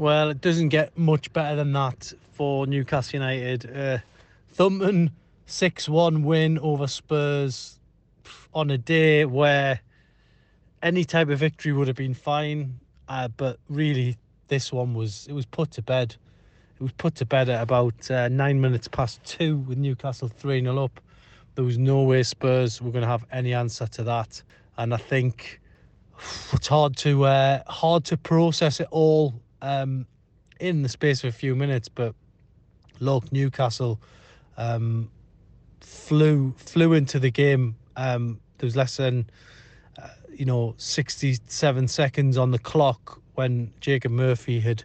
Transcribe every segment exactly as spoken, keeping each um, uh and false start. Well, it doesn't get much better than that for Newcastle United. Uh, thumping six one win over Spurs on a day where any type of victory would have been fine. Uh, but really, this one was, it was put to bed. It was put to bed at about uh, nine minutes past two with Newcastle three nil up. There was no way Spurs were going to have any answer to that. And I think it's hard to, uh, hard to process it all Um, in the space of a few minutes, but look, Newcastle um, flew flew into the game. Um, there was less than uh, you know sixty-seven seconds on the clock when Jacob Murphy had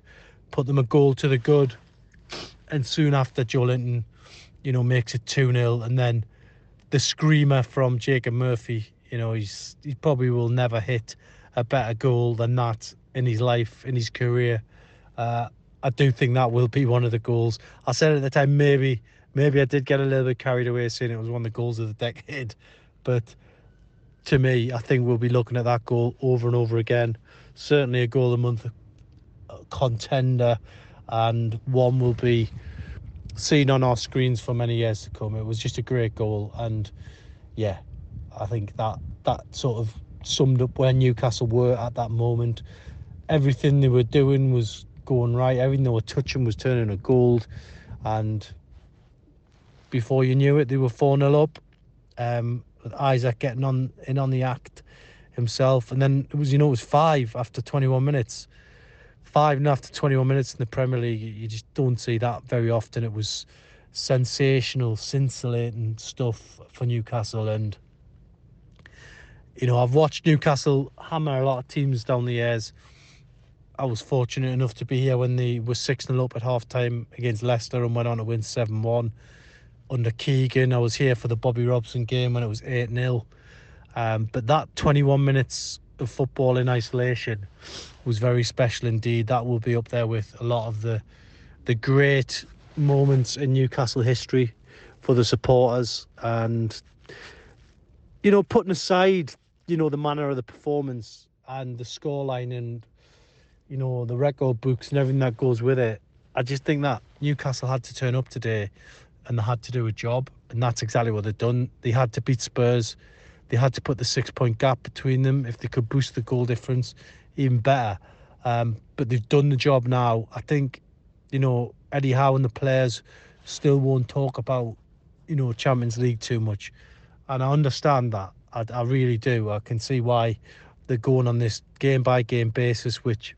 put them a goal to the good, and soon after Joelinton, you know, makes it two nil, and then the screamer from Jacob Murphy. You know, he's he probably will never hit a better goal than that in his life, in his career. Uh, I do think that will be one of the goals. I said at the time, maybe maybe I did get a little bit carried away saying it was one of the goals of the decade. But to me, I think we'll be looking at that goal over and over again. Certainly a goal of the month contender, and one will be seen on our screens for many years to come. It was just a great goal. And yeah, I think that that sort of summed up where Newcastle were at that moment. Everything they were doing was going right. Everything they were touching was turning to gold. And before you knew it, they were four nil up. Um, with Isaac getting on in on the act himself. And then it was, you know, it was five after twenty-one minutes. Five and after twenty-one minutes in the Premier League, you just don't see that very often. It was sensational, scintillating stuff for Newcastle. And, you know, I've watched Newcastle hammer a lot of teams down the years. I was fortunate enough to be here when they were six nil up at half-time against Leicester and went on to win seven one under Keegan. I was here for the Bobby Robson game when it was eight nil. Um, but that twenty-one minutes of football in isolation was very special indeed. That will be up there with a lot of the the great moments in Newcastle history for the supporters. And, you know, putting aside, you know, the manner of the performance and the scoreline and, you know, the record books and everything that goes with it, I just think that Newcastle had to turn up today and they had to do a job, and that's exactly what they've done. They had to beat Spurs. They had to put the six-point gap between them. If they could boost the goal difference, even better. Um, but they've done the job now. I think, you know, Eddie Howe and the players still won't talk about, you know, Champions League too much. And I understand that. I, I really do. I can see why they're going on this game-by-game basis, which,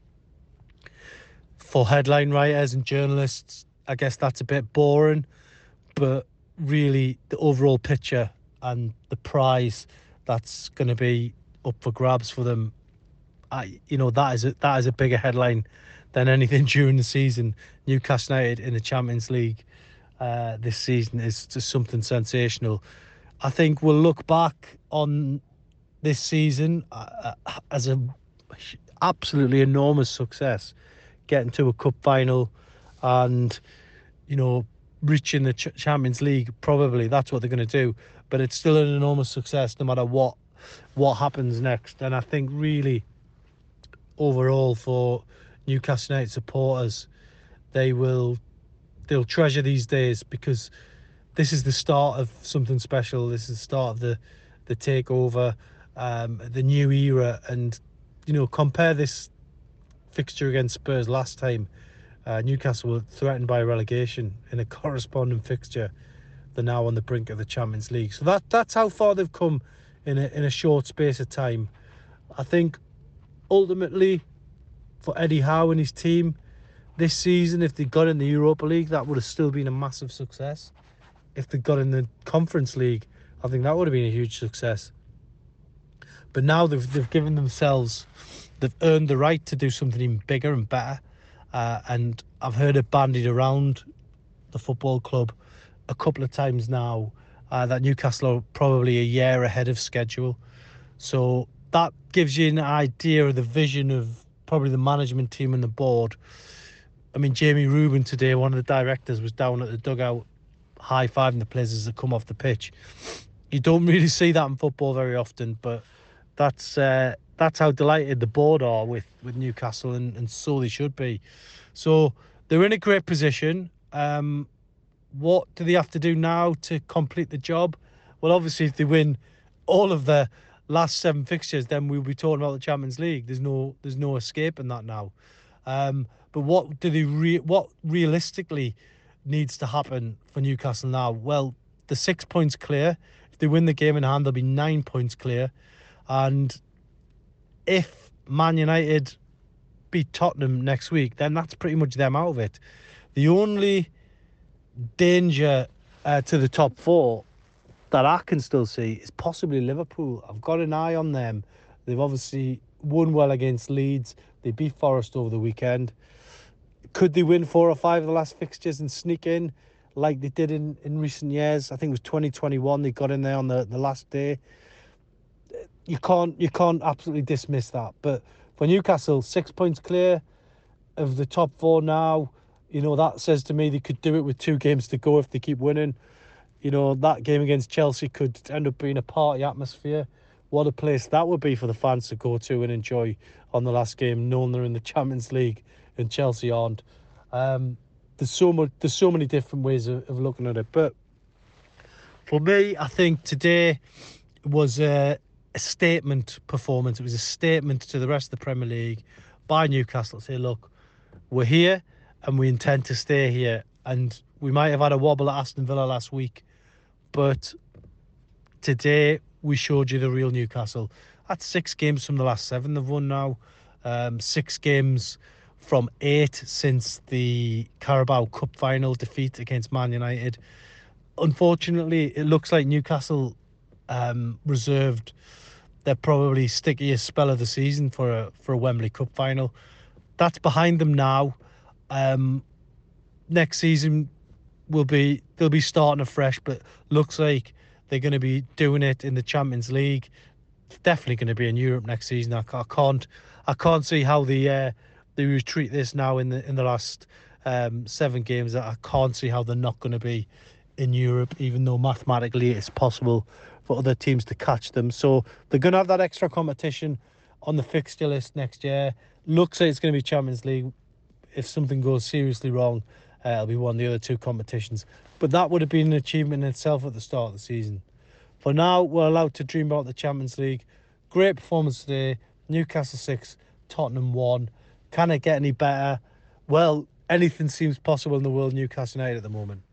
for headline writers and journalists, I guess that's a bit boring, but really the overall picture and the prize that's going to be up for grabs for them, I, you know, that is a, that is a bigger headline than anything during the season. Newcastle United in the Champions League uh, this season is just something sensational. I think we'll look back on this season uh, as an absolutely enormous success, getting to a cup final and, you know, reaching the Ch- Champions League. Probably that's what they're going to do, but it's still an enormous success no matter what what happens next. And I think really overall for Newcastle United supporters, they will they'll treasure these days, because this is the start of something special. This is the start of the the takeover, um, the new era. And, you know, compare this fixture against Spurs last time. uh, Newcastle were threatened by relegation. In a corresponding fixture, they're now on the brink of the Champions League. So that that's how far they've come in a, in a short space of time. I think ultimately for Eddie Howe and his team this season, if they got in the Europa League, that would have still been a massive success. If they got in the Conference League, I think that would have been a huge success. But now they've they've given themselves, they've earned the right to do something even bigger and better. uh, and I've heard it bandied around the football club a couple of times now uh, that Newcastle are probably a year ahead of schedule. So that gives you an idea of the vision of probably the management team and the board. I mean, Jamie Reuben today, one of the directors, was down at the dugout high-fiving the players as they come off the pitch. You don't really see that in football very often, but that's uh, that's how delighted the board are with, with Newcastle, and, and so they should be. So they're in a great position. Um, what do they have to do now to complete the job? Well, obviously, if they win all of the last seven fixtures, then we'll be talking about the Champions League. There's no there's no escaping that now. Um, but what do they re- what realistically needs to happen for Newcastle now? Well, the six points clear. If they win the game in hand, they'll be nine points clear. And if Man United beat Tottenham next week, then that's pretty much them out of it. The only danger uh, to the top four that I can still see is possibly Liverpool. I've got an eye on them. They've obviously won well against Leeds. They beat Forest over the weekend. Could they win four or five of the last fixtures and sneak in like they did in, in recent years? I think it was twenty twenty-one. They got in there on the, the last day. You can't you can't absolutely dismiss that. But for Newcastle, six points clear of the top four now. You know, that says to me they could do it with two games to go if they keep winning. You know, that game against Chelsea could end up being a party atmosphere. What a place that would be for the fans to go to and enjoy on the last game, knowing they're in the Champions League and Chelsea aren't. Um, there's so much, there's so many different ways of, of looking at it. But for me, I think today was a, a statement performance. It was a statement to the rest of the Premier League by Newcastle to say, look, we're here and we intend to stay here. And we might have had a wobble at Aston Villa last week, but today we showed you the real Newcastle. That's six games from the last seven they've won now. Um, six games from eight since the Carabao Cup final defeat against Man United. Unfortunately, it looks like Newcastle um, reserved their probably stickiest spell of the season for a, for a Wembley Cup final. That's behind them now. Um, next season will be they'll be starting afresh, but looks like they're going to be doing it in the Champions League. It's definitely going to be in Europe next season. I, I can't I can't see how the uh, they retreat this now in the in the last um, seven games. I can't see how they're not going to be in Europe, even though mathematically it's possible for other teams to catch them. So they're going to have that extra competition on the fixture list next year. Looks like it's going to be Champions League. If something goes seriously wrong, uh, it'll be one of the other two competitions. But that would have been an achievement in itself at the start of the season. For now, we're allowed to dream about the Champions League. Great performance today. Newcastle six, Tottenham one. Can it get any better? Well, anything seems possible in the world, Newcastle United at the moment.